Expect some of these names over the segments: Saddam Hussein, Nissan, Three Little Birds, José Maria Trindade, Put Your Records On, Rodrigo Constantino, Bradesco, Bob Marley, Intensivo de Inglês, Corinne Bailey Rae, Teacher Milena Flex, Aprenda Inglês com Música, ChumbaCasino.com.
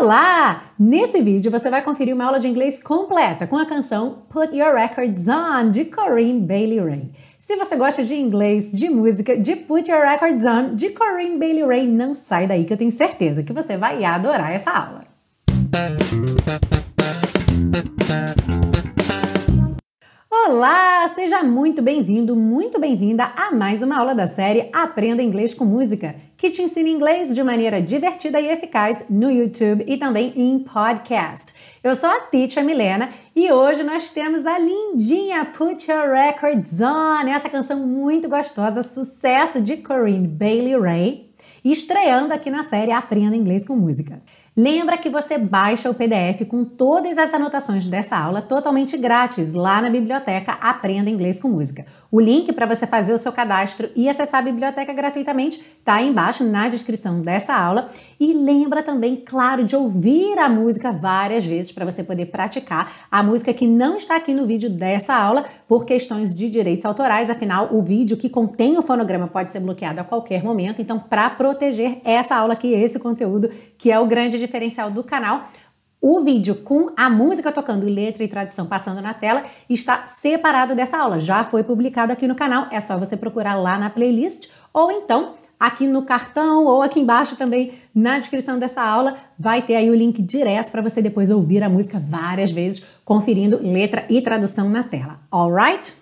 Olá! Nesse vídeo você vai conferir uma aula de inglês completa com a canção Put Your Records On, de Corinne Bailey Rae. Se você gosta de inglês, de música, de Put Your Records On, de Corinne Bailey Rae, não sai daí que eu tenho certeza que você vai adorar essa aula. Olá! Seja muito bem-vindo, muito bem-vinda a mais uma aula da série Aprenda Inglês com Música, que te ensina inglês de maneira divertida e eficaz no YouTube e também em podcast. Eu sou a Teacher Milena e hoje nós temos a lindinha Put Your Records On, essa canção muito gostosa, sucesso de Corinne Bailey Rae, estreando aqui na série Aprenda Inglês com Música. Lembra que você baixa o PDF com todas as anotações dessa aula totalmente grátis lá na biblioteca Aprenda Inglês com Música. O link para você fazer o seu cadastro e acessar a biblioteca gratuitamente está aí embaixo na descrição dessa aula. E lembra também, claro, de ouvir a música várias vezes para você poder praticar a música que não está aqui no vídeo dessa aula por questões de direitos autorais. Afinal, o vídeo que contém o fonograma pode ser bloqueado a qualquer momento. Então, para proteger essa aula aqui, esse conteúdo que é o grande diferencial do canal, o vídeo com a música tocando, letra e tradução passando na tela, está separado dessa aula, já foi publicado aqui no canal, é só você procurar lá na playlist ou então aqui no cartão ou aqui embaixo também na descrição dessa aula vai ter aí o link direto para você depois ouvir a música várias vezes, conferindo letra e tradução na tela, alright?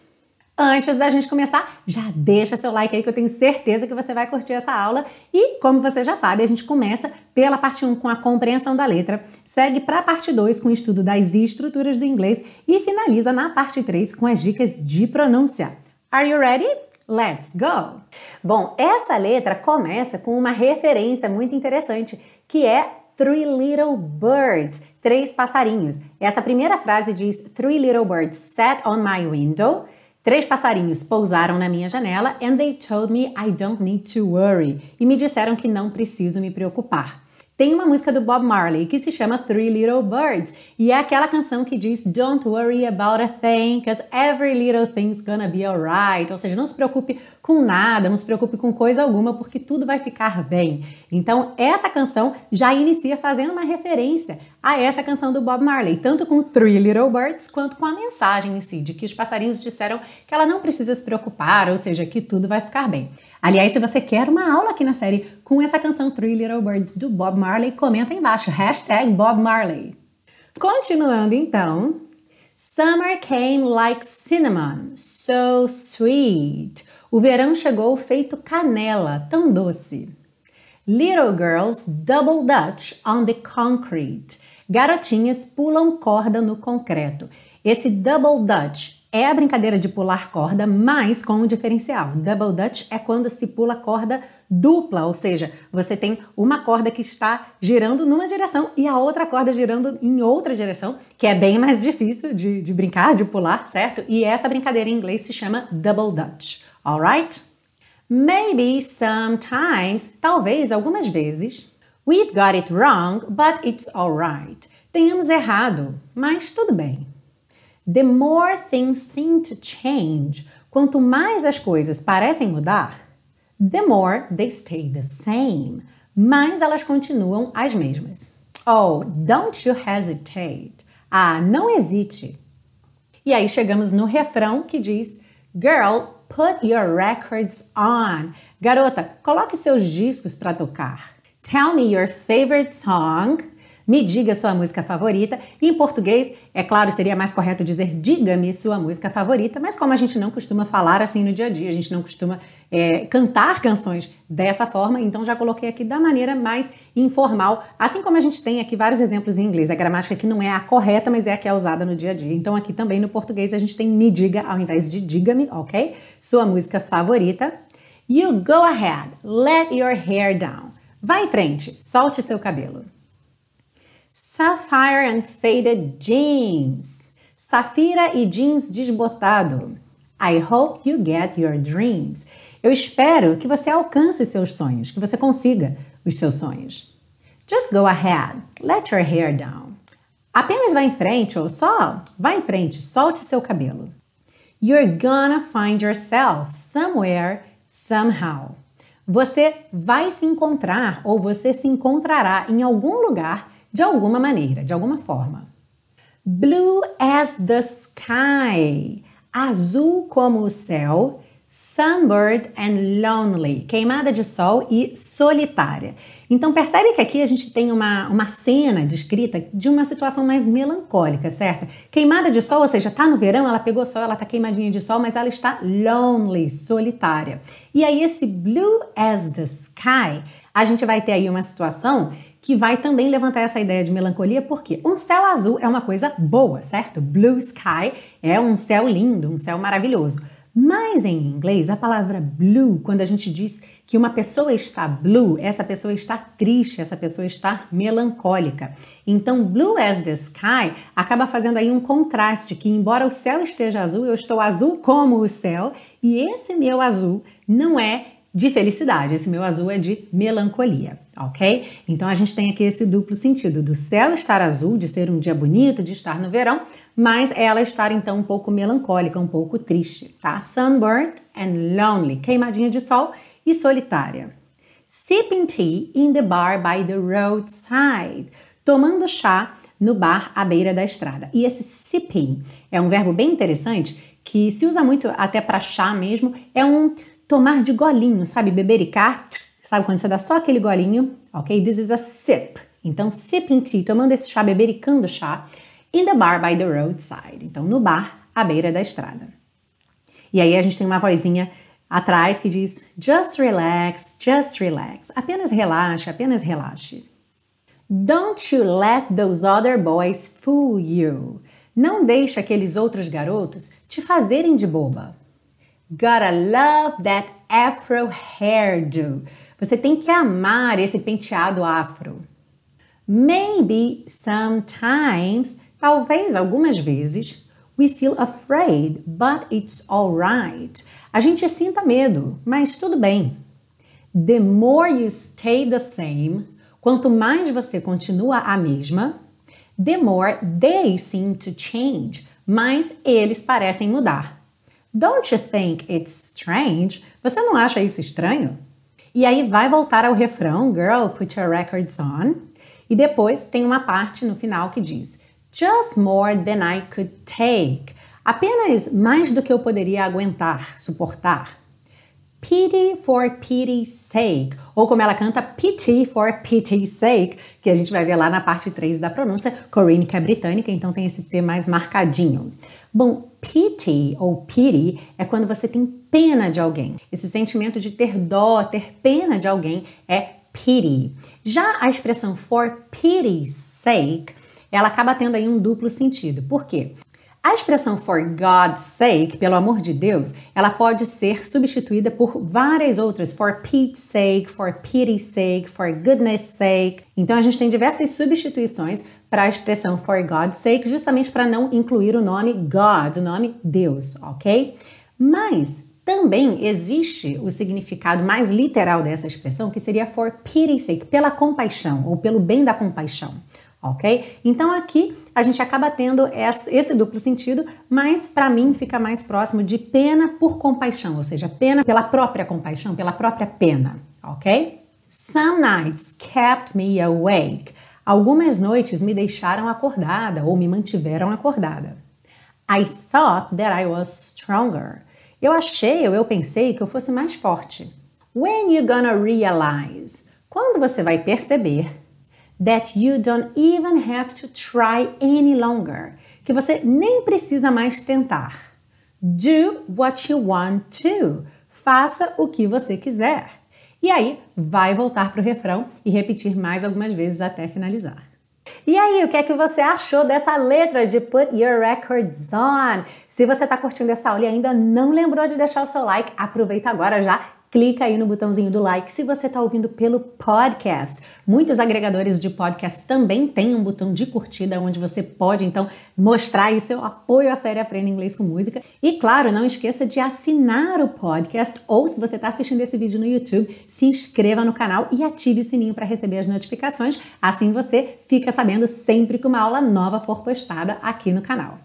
Antes da gente começar, já deixa seu like aí que eu tenho certeza que você vai curtir essa aula e, como você já sabe, a gente começa pela parte 1 com a compreensão da letra, segue para a parte 2 com o estudo das estruturas do inglês e finaliza na parte 3 com as dicas de pronúncia. Are you ready? Let's go! Bom, essa letra começa com uma referência muito interessante, que é Three Little Birds, três passarinhos. Essa primeira frase diz Three Little Birds sat on my window. Três passarinhos pousaram na minha janela and they told me I don't need to worry. E me disseram que não preciso me preocupar. Tem uma música do Bob Marley que se chama Three Little Birds e é aquela canção que diz Don't worry about a thing, cause every little thing's gonna be alright. Ou seja, não se preocupe com nada, não se preocupe com coisa alguma porque tudo vai ficar bem. Então essa canção já inicia fazendo uma referência a essa canção do Bob Marley, tanto com Three Little Birds quanto com a mensagem em si, de que os passarinhos disseram que ela não precisa se preocupar, ou seja, que tudo vai ficar bem. Aliás, se você quer uma aula aqui na série com essa canção Three Little Birds do Bob Marley, comenta aí embaixo, #BobMarley. Continuando então, Summer came like cinnamon, so sweet. O verão chegou feito canela, tão doce. Little girls double dutch on the concrete. Garotinhas pulam corda no concreto. Esse double dutch é a brincadeira de pular corda, mas com um diferencial. Double dutch é quando se pula corda dupla, ou seja, você tem uma corda que está girando numa direção e a outra corda girando em outra direção, que é bem mais difícil de brincar, de pular, certo? E essa brincadeira em inglês se chama double dutch, alright? Maybe sometimes, talvez algumas vezes, we've got it wrong, but it's alright. Tenhamos errado, mas tudo bem. The more things seem to change, quanto mais as coisas parecem mudar, the more they stay the same, mais elas continuam as mesmas. Oh, don't you hesitate. Ah, não hesite. E aí chegamos no refrão que diz, Girl, put your records on. Garota, coloque seus discos para tocar. Tell me your favorite song. Me diga sua música favorita. Em português, é claro, seria mais correto dizer diga-me sua música favorita, mas como a gente não costuma falar assim no dia a dia, a gente não costuma cantar canções dessa forma, então já coloquei aqui da maneira mais informal, assim como a gente tem aqui vários exemplos em inglês. A gramática que não é a correta, mas é a que é usada no dia a dia. Então aqui também no português a gente tem me diga ao invés de diga-me, ok? Sua música favorita. You go ahead, let your hair down. Vá em frente, solte seu cabelo. Sapphire and faded jeans. Safira e jeans desbotado. I hope you get your dreams. Eu espero que você alcance seus sonhos, que você consiga os seus sonhos. Just go ahead. Let your hair down. Apenas vá em frente ou só vá em frente, solte seu cabelo. You're gonna find yourself somewhere, somehow. Você vai se encontrar ou você se encontrará em algum lugar de alguma maneira, de alguma forma. Blue as the sky, azul como o céu, sunburned and lonely, queimada de sol e solitária. Então percebe que aqui a gente tem uma cena descrita de uma situação mais melancólica, certo? Queimada de sol, ou seja, tá no verão, ela pegou sol, ela tá queimadinha de sol, mas ela está lonely, solitária. E aí esse blue as the sky, a gente vai ter aí uma situação que vai também levantar essa ideia de melancolia, porque um céu azul é uma coisa boa, certo? Blue sky é um céu lindo, um céu maravilhoso. Mas em inglês, a palavra blue, quando a gente diz que uma pessoa está blue, essa pessoa está triste, essa pessoa está melancólica. Então, blue as the sky acaba fazendo aí um contraste, que embora o céu esteja azul, eu estou azul como o céu, e esse meu azul não é de felicidade, esse meu azul é de melancolia, ok? Então a gente tem aqui esse duplo sentido do céu estar azul, de ser um dia bonito, de estar no verão, mas ela estar então um pouco melancólica, um pouco triste, tá? Sunburned and lonely, queimadinha de sol e solitária. Sipping tea in the bar by the roadside, tomando chá no bar à beira da estrada. E esse sipping é um verbo bem interessante que se usa muito até para chá mesmo, é um tomar de golinho, sabe? Bebericar, sabe quando você dá só aquele golinho? Ok? This is a sip. Então, sipping tea, tomando esse chá, bebericando chá. In the bar by the roadside. Então, no bar, à beira da estrada. E aí a gente tem uma vozinha atrás que diz just relax, just relax. Apenas relaxe, apenas relaxe. Don't you let those other boys fool you. Não deixa aqueles outros garotos te fazerem de boba. Gotta love that afro hairdo. Você tem que amar esse penteado afro. Maybe sometimes, talvez algumas vezes, we feel afraid, but it's alright. A gente sinta medo, mas tudo bem. The more you stay the same, quanto mais você continua a mesma, the more they seem to change, mais eles parecem mudar. Don't you think it's strange? Você não acha isso estranho? E aí vai voltar ao refrão, girl, put your records on. E depois tem uma parte no final que diz just more than I could take. Apenas mais do que eu poderia aguentar, suportar. Pity for pity's sake. Ou como ela canta, pity for pity's sake, que a gente vai ver lá na parte 3 da pronúncia. Corinne que é britânica, então tem esse T mais marcadinho. Bom, pity ou pity é quando você tem pena de alguém. Esse sentimento de ter dó, ter pena de alguém é pity. Já a expressão for pity's sake, ela acaba tendo aí um duplo sentido. Por quê? A expressão for God's sake, pelo amor de Deus, ela pode ser substituída por várias outras. For Pete's sake, for pity's sake, for goodness sake. Então a gente tem diversas substituições para a expressão for God's sake, justamente para não incluir o nome God, o nome Deus, ok? Mas também existe o significado mais literal dessa expressão, que seria for pity's sake, pela compaixão ou pelo bem da compaixão. Ok? Então aqui a gente acaba tendo esse duplo sentido, mas para mim fica mais próximo de pena por compaixão, ou seja, pena pela própria compaixão, pela própria pena, ok? Some nights kept me awake. Algumas noites me deixaram acordada ou me mantiveram acordada. I thought that I was stronger. Eu pensei que eu fosse mais forte. When you gonna realize? Quando você vai perceber that you don't even have to try any longer. Que você nem precisa mais tentar. Do what you want to. Faça o que você quiser. E aí, vai voltar para o refrão e repetir mais algumas vezes até finalizar. E aí, o que é que você achou dessa letra de Put Your Records On? Se você está curtindo essa aula e ainda não lembrou de deixar o seu like, aproveita agora já. Clica aí no botãozinho do like se você está ouvindo pelo podcast. Muitos agregadores de podcast também têm um botão de curtida onde você pode, então, mostrar aí seu apoio à série Aprenda Inglês com Música. E, claro, não esqueça de assinar o podcast ou, se você está assistindo esse vídeo no YouTube, se inscreva no canal e ative o sininho para receber as notificações. Assim você fica sabendo sempre que uma aula nova for postada aqui no canal.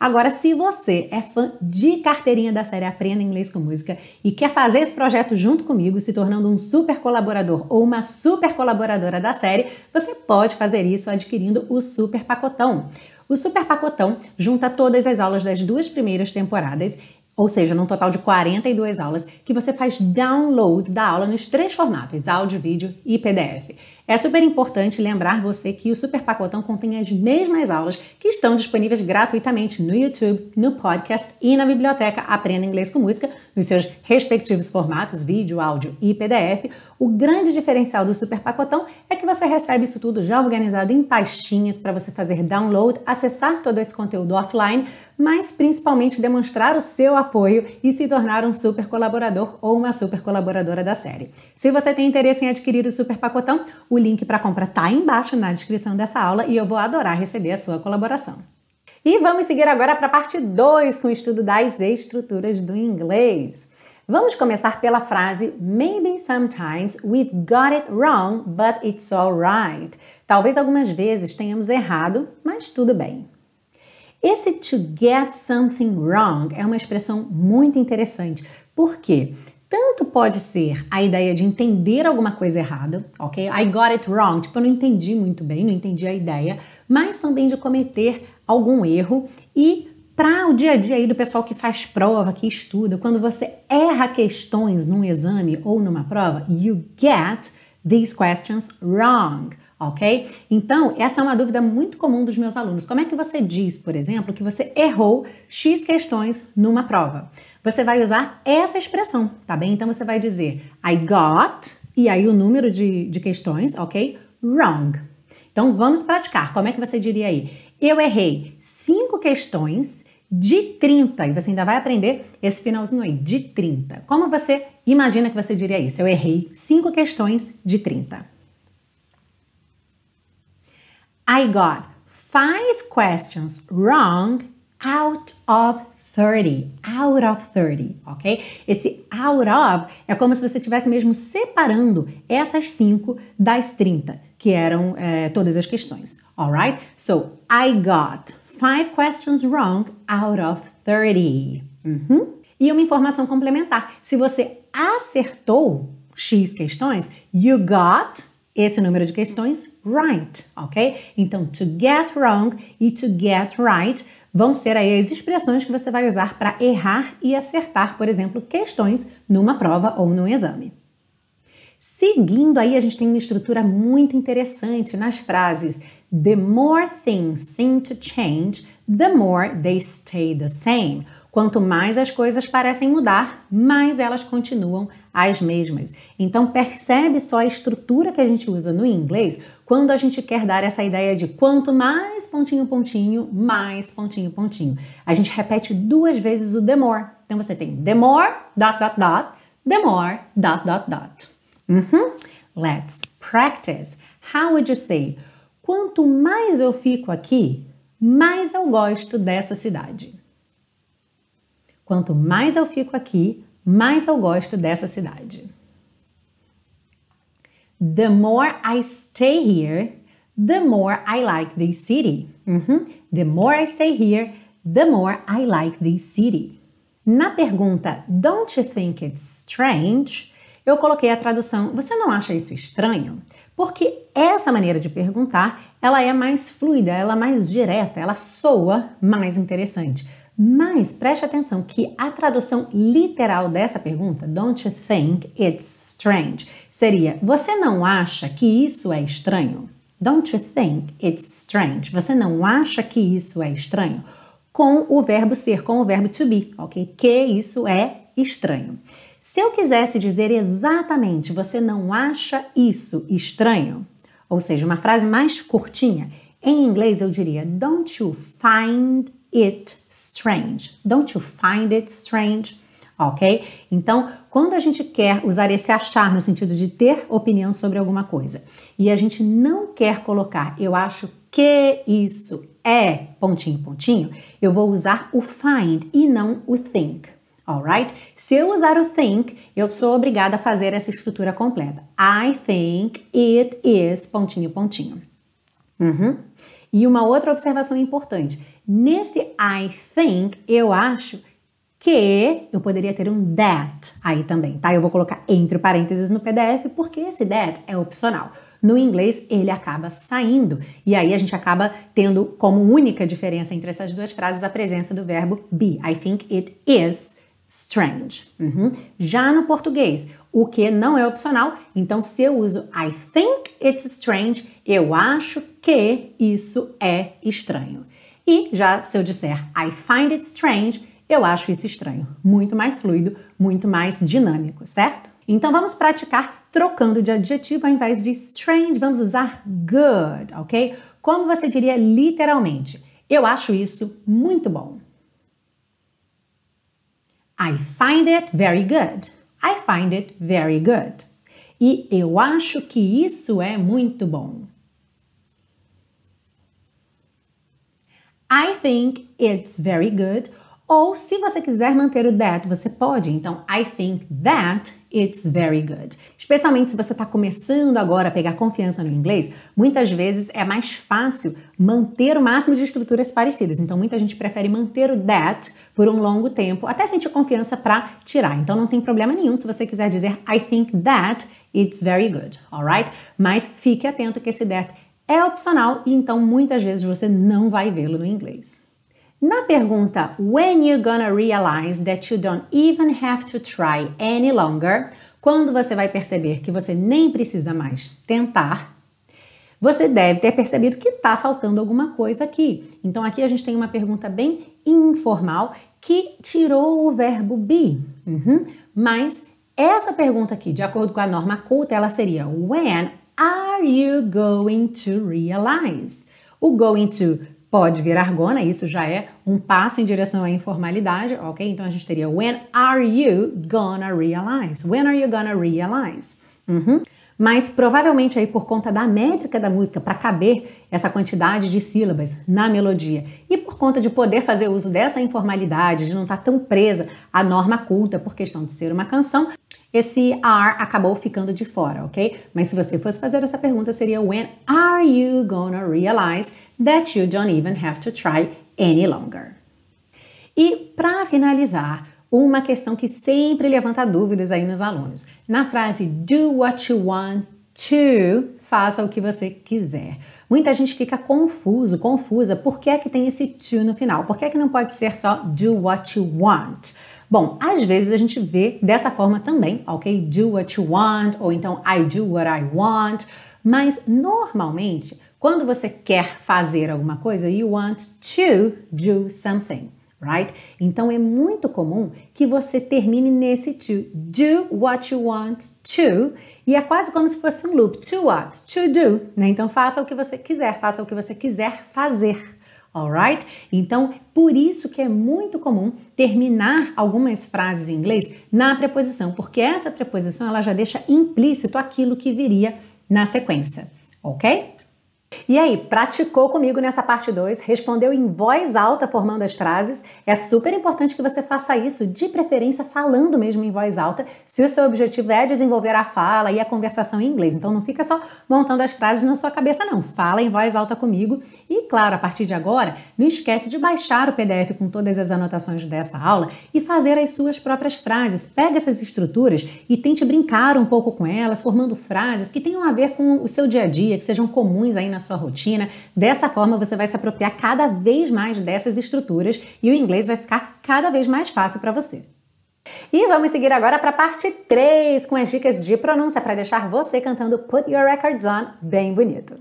Agora, se você é fã de carteirinha da série Aprenda Inglês com Música e quer fazer esse projeto junto comigo, se tornando um super colaborador ou uma super colaboradora da série, você pode fazer isso adquirindo o Super Pacotão. O Super Pacotão junta todas as aulas das duas primeiras temporadas, ou seja, num total de 42 aulas, que você faz download da aula nos três formatos, áudio, vídeo e PDF. É super importante lembrar você que o Super Pacotão contém as mesmas aulas que estão disponíveis gratuitamente no YouTube, no podcast e na biblioteca Aprenda Inglês com Música, nos seus respectivos formatos, vídeo, áudio e PDF. O grande diferencial do Super Pacotão é que você recebe isso tudo já organizado em pastinhas para você fazer download, acessar todo esse conteúdo offline, mas principalmente demonstrar o seu apoio e se tornar um super colaborador ou uma super colaboradora da série. Se você tem interesse em adquirir o Super Pacotão, o link para compra está aí embaixo na descrição dessa aula e eu vou adorar receber a sua colaboração. E vamos seguir agora para a parte 2 com o estudo das estruturas do inglês. Vamos começar pela frase Maybe sometimes we've got it wrong, but it's alright. Talvez algumas vezes tenhamos errado, mas tudo bem. Esse to get something wrong é uma expressão muito interessante, porque tanto pode ser a ideia de entender alguma coisa errada, ok? I got it wrong, tipo, eu não entendi muito bem, não entendi a ideia, mas também de cometer algum erro. E para o dia a dia aí do pessoal que faz prova, que estuda, quando você erra questões num exame ou numa prova, you get these questions wrong. Ok? Então, essa é uma dúvida muito comum dos meus alunos. Como é que você diz, por exemplo, que você errou X questões numa prova? Você vai usar essa expressão, tá bem? Então, você vai dizer I got, e aí o número de questões, ok? Wrong. Então, vamos praticar. Como é que você diria aí? Eu errei 5 questões de 30. E você ainda vai aprender esse finalzinho aí, de 30. Como você imagina que você diria isso? Eu errei 5 questões de 30. I got 5 questions wrong out of 30. Out of 30, ok? Esse out of é como se você estivesse mesmo separando essas 5 das 30, que eram todas as questões, alright? So, I got 5 questions wrong out of 30. E uma informação complementar. Se você acertou X questões, you got esse número de questões right, ok? Então, to get wrong e to get right vão ser aí as expressões que você vai usar para errar e acertar, por exemplo, questões numa prova ou num exame. Seguindo aí, a gente tem uma estrutura muito interessante nas frases The more things seem to change, the more they stay the same. Quanto mais as coisas parecem mudar, mais elas continuam as mesmas. Então, percebe só a estrutura que a gente usa no inglês quando a gente quer dar essa ideia de quanto mais pontinho, pontinho, mais pontinho, pontinho. A gente repete 2 vezes o the more. Então, você tem the more, dot, dot, dot, the more, dot, dot, dot. Let's practice. How would you say? Quanto mais eu fico aqui, mais eu gosto dessa cidade. Quanto mais eu fico aqui, mais eu gosto dessa cidade. The more I stay here, the more I like this city. The more I stay here, the more I like this city. Na pergunta Don't you think it's strange? Eu coloquei a tradução Você não acha isso estranho? Porque essa maneira de perguntar, ela é mais fluida, ela é mais direta, ela soa mais interessante. Mas preste atenção que a tradução literal dessa pergunta, Don't you think it's strange? Seria, você não acha que isso é estranho? Don't you think it's strange? Você não acha que isso é estranho? Com o verbo ser, com o verbo to be, ok? Que isso é estranho. Se eu quisesse dizer exatamente, você não acha isso estranho? Ou seja, uma frase mais curtinha, em inglês eu diria, Don't you find it strange. Don't you find it strange? Ok? Então, quando a gente quer usar esse achar no sentido de ter opinião sobre alguma coisa e a gente não quer colocar eu acho que isso é pontinho, pontinho, eu vou usar o find e não o think. Alright? Se eu usar o think, eu sou obrigada a fazer essa estrutura completa. I think it is pontinho, pontinho. E uma outra observação importante. Nesse I think, eu acho que eu poderia ter um that aí também, tá? Eu vou colocar entre parênteses no PDF, porque esse that é opcional. No inglês, ele acaba saindo. E aí, a gente acaba tendo como única diferença entre essas duas frases a presença do verbo be. I think it is strange. Já no português, o que não é opcional. Então, se eu uso I think it's strange, eu acho que isso é estranho. E já se eu disser I find it strange, eu acho isso estranho. Muito mais fluido, muito mais dinâmico, certo? Então, vamos praticar trocando de adjetivo. Ao invés de strange, vamos usar good, ok? Como você diria literalmente? Eu acho isso muito bom. I find it very good. I find it very good. E eu acho que isso é muito bom. I think it's very good. Ou, se você quiser manter o that, você pode. Então, I think that it's very good. Especialmente se você está começando agora a pegar confiança no inglês, muitas vezes é mais fácil manter o máximo de estruturas parecidas. Então, muita gente prefere manter o that por um longo tempo, até sentir confiança para tirar. Então, não tem problema nenhum se você quiser dizer I think that it's very good, alright? Mas fique atento que esse that é opcional e, então, muitas vezes você não vai vê-lo no inglês. Na pergunta, when you gonna realize that you don't even have to try any longer, quando você vai perceber que você nem precisa mais tentar, você deve ter percebido que tá faltando alguma coisa aqui. Então, aqui a gente tem uma pergunta bem informal que tirou o verbo be, mas essa pergunta aqui, de acordo com a norma culta, ela seria when are you going to realize? O going to pode virar gonna, isso já é um passo em direção à informalidade, ok? Então, a gente teria when are you gonna realize? When are you gonna realize? Mas, provavelmente, aí por conta da métrica da música, para caber essa quantidade de sílabas na melodia e por conta de poder fazer uso dessa informalidade, de não estar tão presa à norma culta por questão de ser uma canção, esse are acabou ficando de fora, ok? Mas se você fosse fazer essa pergunta, seria when are you gonna realize that you don't even have to try any longer? E para finalizar, uma questão que sempre levanta dúvidas aí nos alunos. Na frase do what you want to, faça o que você quiser. Muita gente fica confusa, por que é que tem esse to no final? Por que é que não pode ser só do what you want? Bom, às vezes a gente vê dessa forma também, ok? Do what you want, ou então I do what I want. Mas, normalmente, quando você quer fazer alguma coisa, you want to do something, right? Então, é muito comum que você termine nesse to. Do what you want to. E é quase como se fosse um loop. To what? To do. Né? Então, faça o que você quiser. Faça o que você quiser fazer. Alright? Então, por isso que é muito comum terminar algumas frases em inglês na preposição, porque essa preposição ela já deixa implícito aquilo que viria na sequência, ok? E aí, praticou comigo nessa parte 2? Respondeu em voz alta formando as frases? É super importante que você faça isso, de preferência falando mesmo em voz alta, se o seu objetivo é desenvolver a fala e a conversação em inglês. Então não fica só montando as frases na sua cabeça não, fala em voz alta comigo. E claro, a partir de agora, não esquece de baixar o PDF com todas as anotações dessa aula e fazer as suas próprias frases. Pega essas estruturas e tente brincar um pouco com elas, formando frases que tenham a ver com o seu dia a dia, que sejam comuns aí na sua rotina. Dessa forma, você vai se apropriar cada vez mais dessas estruturas e o inglês vai ficar cada vez mais fácil para você. E vamos seguir agora para a parte 3, com as dicas de pronúncia para deixar você cantando Put Your Records On bem bonito.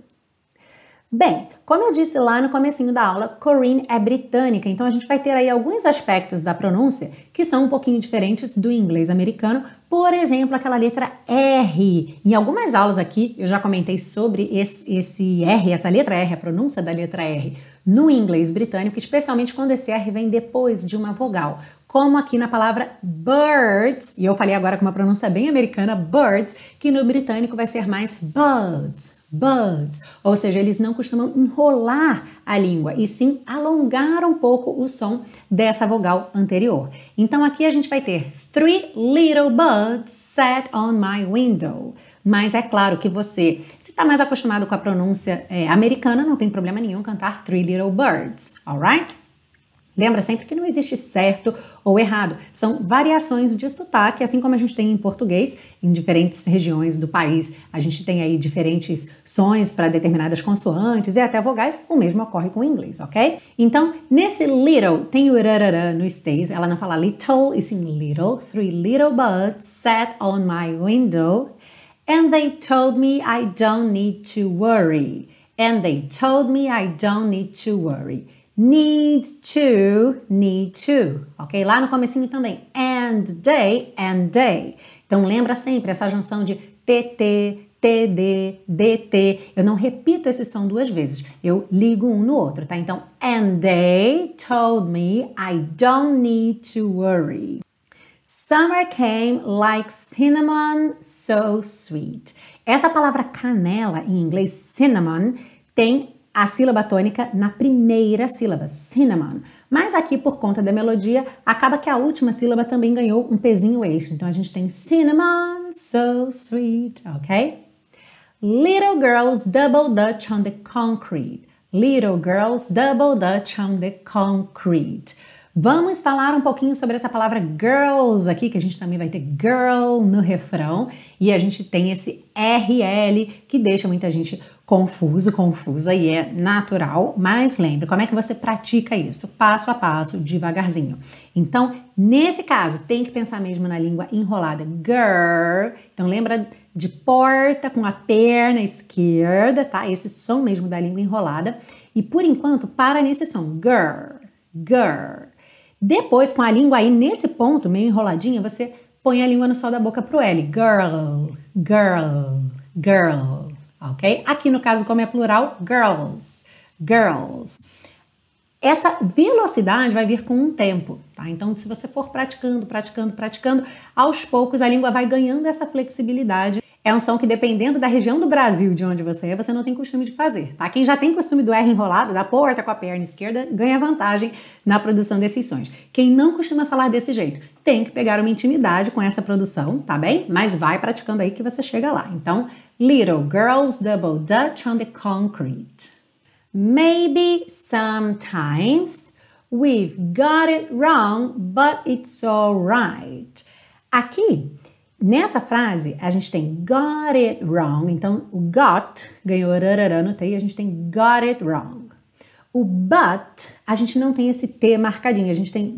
Bem, como eu disse lá no comecinho da aula, Corinne é britânica, então a gente vai ter aí alguns aspectos da pronúncia que são um pouquinho diferentes do inglês americano, por exemplo, aquela letra R. Em algumas aulas aqui, eu já comentei sobre esse R, essa letra R, a pronúncia da letra R no inglês britânico, especialmente quando esse R vem depois de uma vogal, como aqui na palavra birds, e eu falei agora com uma pronúncia bem americana, birds, que no britânico vai ser mais birds. Birds, ou seja, eles não costumam enrolar a língua e sim alongar um pouco o som dessa vogal anterior. Então aqui a gente vai ter Three little birds sat on my window. Mas é claro que você, se está mais acostumado com a pronúncia americana, não tem problema nenhum cantar Three Little Birds, alright? Lembra sempre que não existe certo ou errado. São variações de sotaque, assim como a gente tem em português, em diferentes regiões do país. A gente tem aí diferentes sons para determinadas consoantes e até vogais. O mesmo ocorre com o inglês, ok? Então, nesse little, tem o rararã no stays. Ela não fala little, e sim little. Three little birds sat on my window and they told me I don't need to worry. And they told me I don't need to worry. Need to, ok? Lá no comecinho também, and they. Então lembra sempre essa junção de tt, td, dt. Eu não repito esse som duas vezes, eu ligo um no outro, tá? Então, and they told me I don't need to worry. Summer came like cinnamon, so sweet. Essa palavra canela, em inglês cinnamon, tem a sílaba tônica na primeira sílaba, cinnamon. Mas aqui, por conta da melodia, acaba que a última sílaba também ganhou um pezinho extra. Então, a gente tem cinnamon, so sweet, ok? Little girls double dutch on the concrete. Little girls double dutch on the concrete. Vamos falar um pouquinho sobre essa palavra girls aqui, que a gente também vai ter girl no refrão. E a gente tem esse RL que deixa muita gente confuso, confusa, e é natural. Mas lembre, como é que você pratica isso? Passo a passo, devagarzinho. Então, nesse caso, tem que pensar mesmo na língua enrolada. Girl. Então, lembra de porta com a perna esquerda, tá? Esse som mesmo da língua enrolada. E, por enquanto, para nesse som. Girl. Girl. Depois, com a língua aí nesse ponto, meio enroladinha, você põe a língua no céu da boca pro L. Girl, girl, girl, ok? Aqui no caso, como é plural, girls, girls. Essa velocidade vai vir com um tempo, tá? Então, se você for praticando, aos poucos a língua vai ganhando essa flexibilidade. É um som que, dependendo da região do Brasil de onde você é, você não tem costume de fazer, tá? Quem já tem costume do R enrolado, da porta com a perna esquerda, ganha vantagem na produção desses sons. Quem não costuma falar desse jeito, tem que pegar uma intimidade com essa produção, tá bem? Mas vai praticando aí que você chega lá. Então, little girls double dutch on the concrete. Maybe sometimes we've got it wrong, but it's alright. Aqui, nessa frase, a gente tem got it wrong. Então, o got ganhou rarará no T e a gente tem got it wrong. O but, a gente não tem esse T marcadinho. A gente tem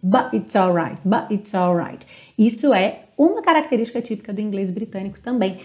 but it's alright, but it's alright. Isso é uma característica típica do inglês britânico também.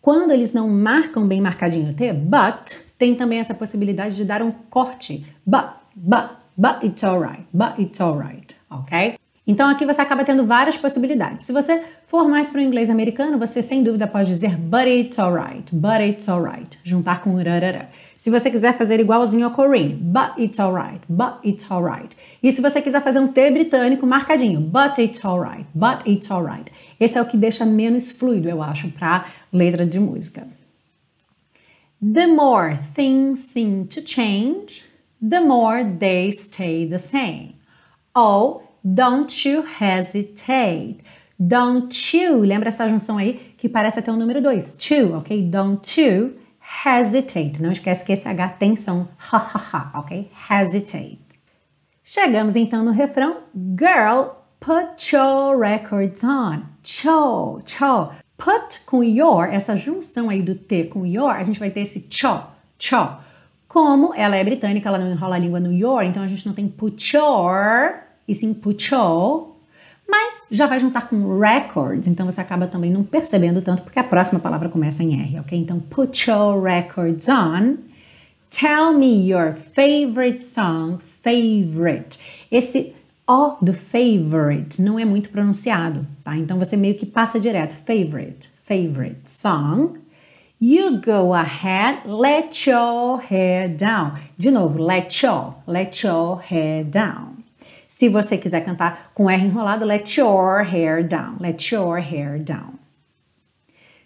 Quando eles não marcam bem marcadinho o T, but, tem também essa possibilidade de dar um corte. But it's alright, but it's alright, ok? Então, aqui você acaba tendo várias possibilidades. Se você for mais para o inglês americano, você sem dúvida pode dizer but it's alright, juntar com rarará. Se você quiser fazer igualzinho ao Corinne, but it's alright, but it's alright. E se você quiser fazer um T britânico marcadinho, but it's alright, but it's alright. Esse é o que deixa menos fluido, eu acho, para letra de música. The more things seem to change, the more they stay the same. Ou don't you hesitate. Don't you, lembra essa junção aí que parece até o número 2. To, ok? Don't you hesitate. Não esquece que esse H tem som. Ok? Hesitate. Chegamos então no refrão. Girl, put your records on. Cho. Put com your, essa junção aí do T com your, a gente vai ter esse cho. Como ela é britânica, ela não enrola a língua no your, então a gente não tem put your, e sim put your, mas já vai juntar com records, então você acaba também não percebendo tanto, porque a próxima palavra começa em R, ok? Então, put your records on, tell me your favorite song, favorite. Esse O do favorite não é muito pronunciado, tá? Então, você meio que passa direto, favorite song. You go ahead, let your hair down. De novo, let your hair down. Se você quiser cantar com R enrolado, let your hair down.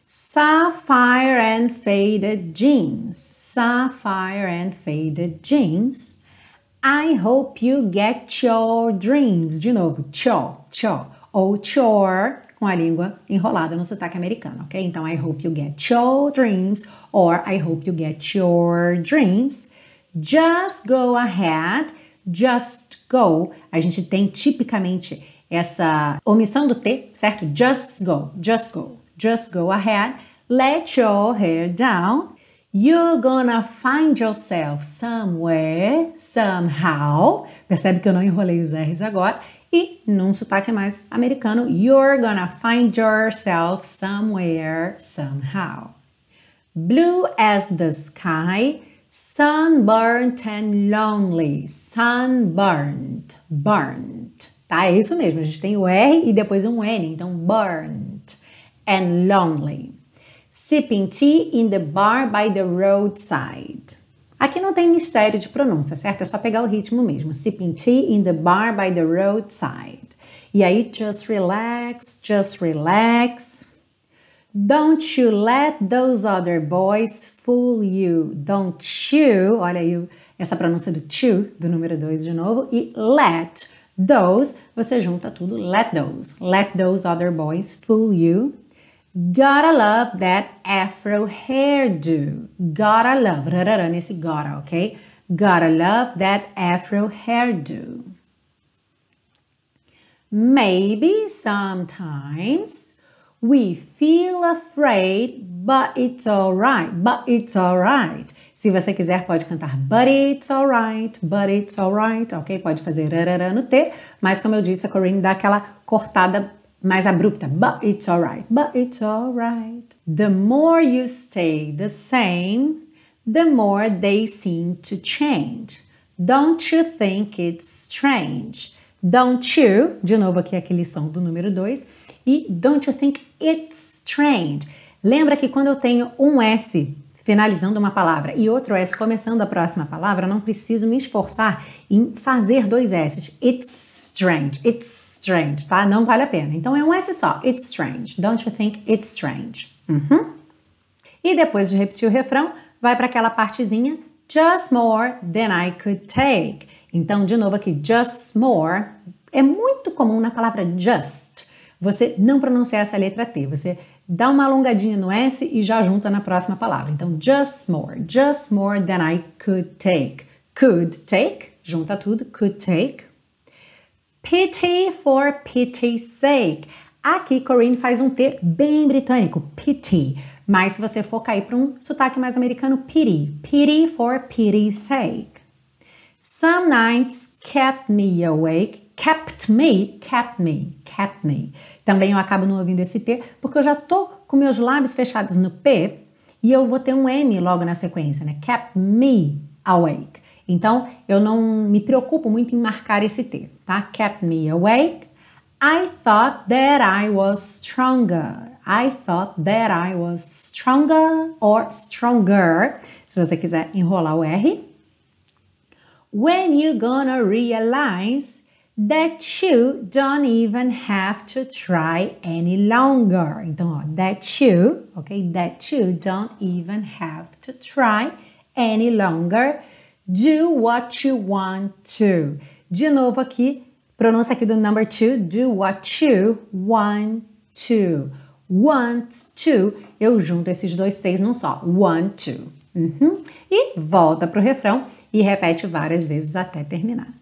Sapphire and faded jeans. I hope you get your dreams. De novo, cho. ou chore, com a língua enrolada no sotaque americano, ok? Então, I hope you get your dreams, or I hope you get your dreams. Just go ahead, just go. A gente tem tipicamente essa omissão do T, certo? Just go, just go, just go ahead. Let your hair down. You're gonna find yourself somewhere, somehow. Percebe que eu não enrolei os R's agora. E num sotaque mais americano, you're gonna find yourself somewhere, somehow. Blue as the sky, sunburnt and lonely. Sunburnt, burnt. Tá, é isso mesmo, a gente tem o R e depois um N, então burnt and lonely. Sipping tea in the bar by the roadside. Aqui não tem mistério de pronúncia, certo? É só pegar o ritmo mesmo. Sipping tea in the bar by the roadside. E aí, just relax, just relax. Don't you let those other boys fool you. Don't you, olha aí essa pronúncia do to, do número 2 de novo. E let those, você junta tudo. Let those other boys fool you. Gotta love that afro hairdo. Gotta love, rarará nesse gotta, ok? Gotta love that afro hairdo. Maybe sometimes we feel afraid, but it's alright, but it's alright. Se você quiser, pode cantar but it's alright, ok? Pode fazer rarará no T, mas como eu disse, a Corinne dá aquela cortada mais abrupta, but it's alright, but it's alright. The more you stay the same, the more they seem to change. Don't you think it's strange? Don't you, de novo aqui aquele som do número 2, e don't you think it's strange? Lembra que quando eu tenho um S finalizando uma palavra e outro S começando a próxima palavra, eu não preciso me esforçar em fazer dois S's. It's strange, it's strange, tá? Não vale a pena. Então é um S só. It's strange. Don't you think it's strange? Uhum. E depois de repetir o refrão, vai para aquela partezinha just more than I could take. Então, de novo aqui, just more. É muito comum na palavra just você não pronunciar essa letra T. Você dá uma alongadinha no S e já junta na próxima palavra. Então, just more than I could take. Could take, junta tudo, could take. Pity for pity's sake. Aqui, Corinne faz um T bem britânico, pity. Mas se você for cair para um sotaque mais americano, pity. Pity for pity's sake. Some nights kept me awake. Kept me, kept me, kept me. Também eu acabo não ouvindo esse T, porque eu já tô com meus lábios fechados no P e eu vou ter um M logo na sequência, né? Kept me awake. Então, eu não me preocupo muito em marcar esse T, tá? Kept me awake. I thought that I was stronger. I thought that I was stronger or stronger. Se você quiser enrolar o R. When you gonna realize that you don't even have to try any longer. Então, ó, that you, ok? That you don't even have to try any longer. Do what you want to. De novo aqui, pronúncia aqui do number 2. Do what you want to. Want to. Eu junto esses dois T's num só. Want to. Uhum. E volta pro refrão e repete várias vezes até terminar.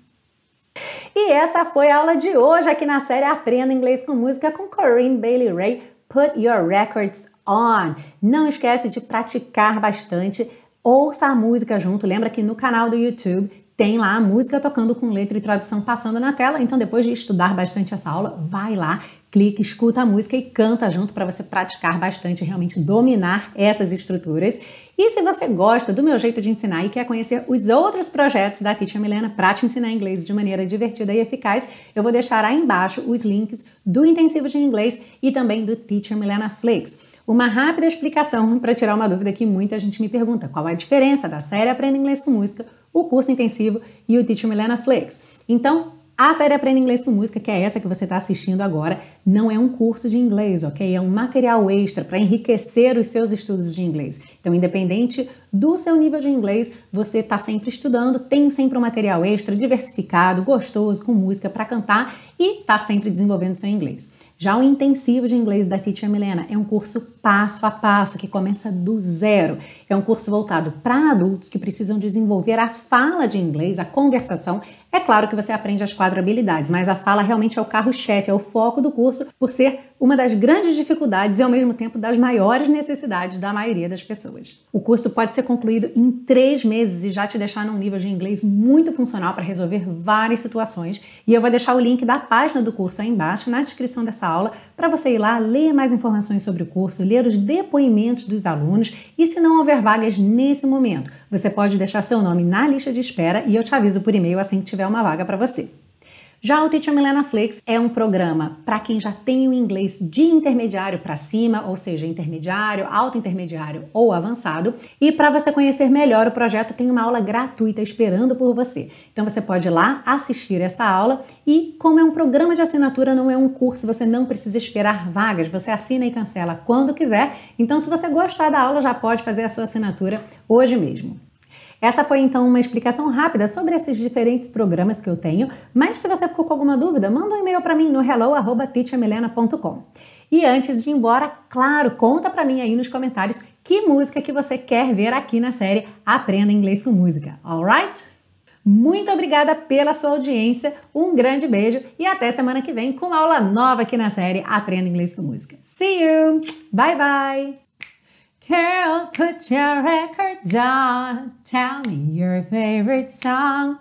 E essa foi a aula de hoje aqui na série Aprenda Inglês com Música com Corinne Bailey Rae. Put Your Records On. Não esquece de praticar bastante. Ouça a música junto, lembra que no canal do YouTube tem lá a música tocando com letra e tradução passando na tela, então depois de estudar bastante essa aula, vai lá, clica, escuta a música e canta junto para você praticar bastante, realmente dominar essas estruturas. E se você gosta do meu jeito de ensinar e quer conhecer os outros projetos da Teacher Milena para te ensinar inglês de maneira divertida e eficaz, eu vou deixar aí embaixo os links do Intensivo de Inglês e também do Teacher Milena Flex. Uma rápida explicação para tirar uma dúvida que muita gente me pergunta. Qual é a diferença da série Aprenda Inglês com Música, o curso intensivo e o Teacher Milena Flex? Então, a série Aprenda Inglês com Música, que é essa que você está assistindo agora, não é um curso de inglês, ok? É um material extra para enriquecer os seus estudos de inglês. Então, independente do seu nível de inglês. Você está sempre estudando, tem sempre um material extra, diversificado, gostoso, com música para cantar e está sempre desenvolvendo seu inglês. Já o Intensivo de Inglês da Teacher Milena é um curso passo a passo que começa do zero. É um curso voltado para adultos que precisam desenvolver a fala de inglês, a conversação. É claro que você aprende as 4 habilidades, mas a fala realmente é o carro-chefe, é o foco do curso, por ser uma das grandes dificuldades e, ao mesmo tempo, das maiores necessidades da maioria das pessoas. O curso pode ser concluído em 3 meses e já te deixar num nível de inglês muito funcional para resolver várias situações. E eu vou deixar o link da página do curso aí embaixo, na descrição dessa aula, para você ir lá, ler mais informações sobre o curso, ler os depoimentos dos alunos e, se não houver vagas nesse momento, você pode deixar seu nome na lista de espera e eu te aviso por e-mail assim que tiver uma vaga para você. Já o Teacher Milena Flex é um programa para quem já tem o inglês de intermediário para cima, ou seja, intermediário, auto-intermediário ou avançado. E para você conhecer melhor o projeto, tem uma aula gratuita esperando por você. Então você pode ir lá assistir essa aula e, como é um programa de assinatura, não é um curso, você não precisa esperar vagas, você assina e cancela quando quiser. Então, se você gostar da aula, já pode fazer a sua assinatura hoje mesmo. Essa foi, então, uma explicação rápida sobre esses diferentes programas que eu tenho, mas se você ficou com alguma dúvida, manda um e-mail para mim no hello@teachermilena.com. E antes de ir embora, claro, conta para mim aí nos comentários que música que você quer ver aqui na série Aprenda Inglês com Música, alright? Muito obrigada pela sua audiência, um grande beijo e até semana que vem com uma aula nova aqui na série Aprenda Inglês com Música. See you! Bye, bye! Girl, put your records on, tell me your favorite song.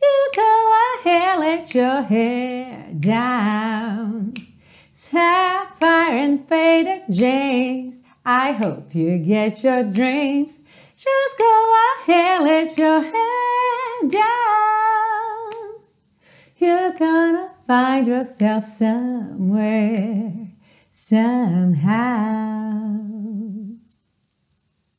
You go ahead, let your hair down. Sapphire and faded jeans, I hope you get your dreams. Just go ahead, let your hair down. You're gonna find yourself somewhere, somehow.